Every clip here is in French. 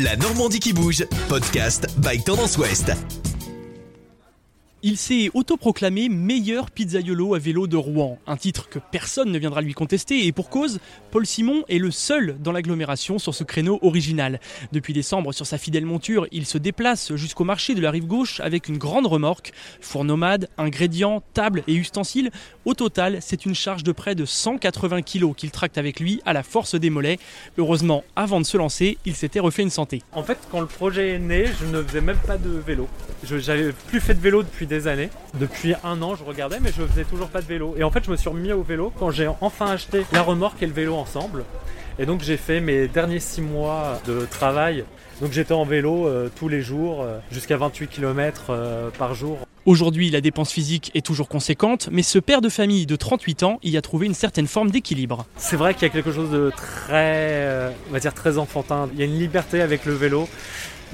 La Normandie qui bouge, podcast by Tendance Ouest. Il s'est autoproclamé meilleur pizzaiolo à vélo de Rouen, un titre que personne ne viendra lui contester, et pour cause, Paul Simon est le seul dans l'agglomération sur ce créneau original. Depuis décembre, sur sa fidèle monture, il se déplace jusqu'au marché de la rive gauche avec une grande remorque. Four nomade, ingrédients, tables et ustensiles, au total, c'est une charge de près de 180 kilos qu'il tracte avec lui à la force des mollets. Heureusement, avant de se lancer, il s'était refait une santé. En fait, quand le projet est né, je ne faisais même pas de vélo. J'avais plus fait de vélo depuis des années. Depuis un an, je regardais, mais je faisais toujours pas de vélo. Et en fait, je me suis remis au vélo quand j'ai enfin acheté la remorque et le vélo ensemble. Et donc, j'ai fait mes derniers 6 mois de travail. Donc, j'étais en vélo tous les jours, jusqu'à 28 km par jour. Aujourd'hui, la dépense physique est toujours conséquente, mais ce père de famille de 38 ans y a trouvé une certaine forme d'équilibre. C'est vrai qu'il y a quelque chose de très enfantin. Il y a une liberté avec le vélo.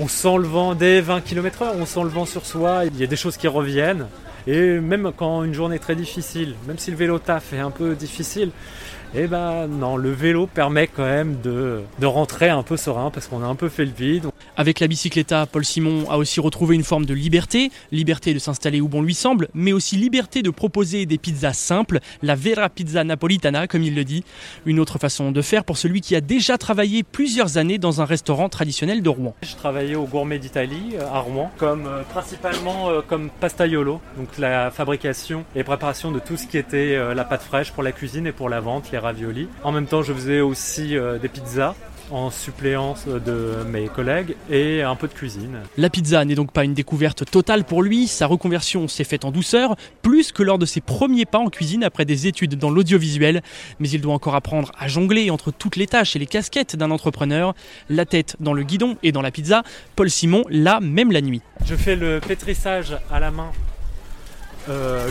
On sent le vent dès 20 km/h, on sent le vent sur soi, il y a des choses qui reviennent. Et même quand une journée est très difficile, même si le vélo taf est un peu difficile, le vélo permet quand même de rentrer un peu serein parce qu'on a un peu fait le vide. Avec la bicycletta, Paul Simon a aussi retrouvé une forme de liberté de s'installer où bon lui semble, mais aussi liberté de proposer des pizzas simples, la Vera Pizza Napolitana comme il le dit. Une autre façon de faire pour celui qui a déjà travaillé plusieurs années dans un restaurant traditionnel de Rouen. Je travaillais au Gourmet d'Italie à Rouen, principalement comme pizzaiolo, donc la fabrication et préparation de tout ce qui était la pâte fraîche pour la cuisine et pour la vente, les raviolis. En même temps, je faisais aussi des pizzas en suppléance de mes collègues et un peu de cuisine. La pizza n'est donc pas une découverte totale pour lui, sa reconversion s'est faite en douceur, plus que lors de ses premiers pas en cuisine après des études dans l'audiovisuel. Mais il doit encore apprendre à jongler entre toutes les tâches et les casquettes d'un entrepreneur. La tête dans le guidon et dans la pizza, Paul Simon l'a même la nuit. Je fais le pétrissage à la main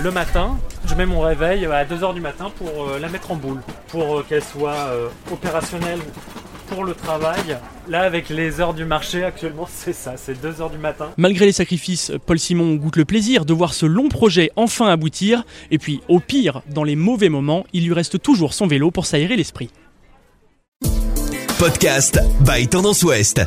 le matin, je mets mon réveil à 2h du matin pour la mettre en boule, pour qu'elle soit opérationnelle pour le travail. Là, avec les heures du marché, actuellement, c'est ça, c'est 2h du matin. Malgré les sacrifices, Paul Simon goûte le plaisir de voir ce long projet enfin aboutir. Et puis, au pire, dans les mauvais moments, il lui reste toujours son vélo pour s'aérer l'esprit. Podcast by Tendance Ouest.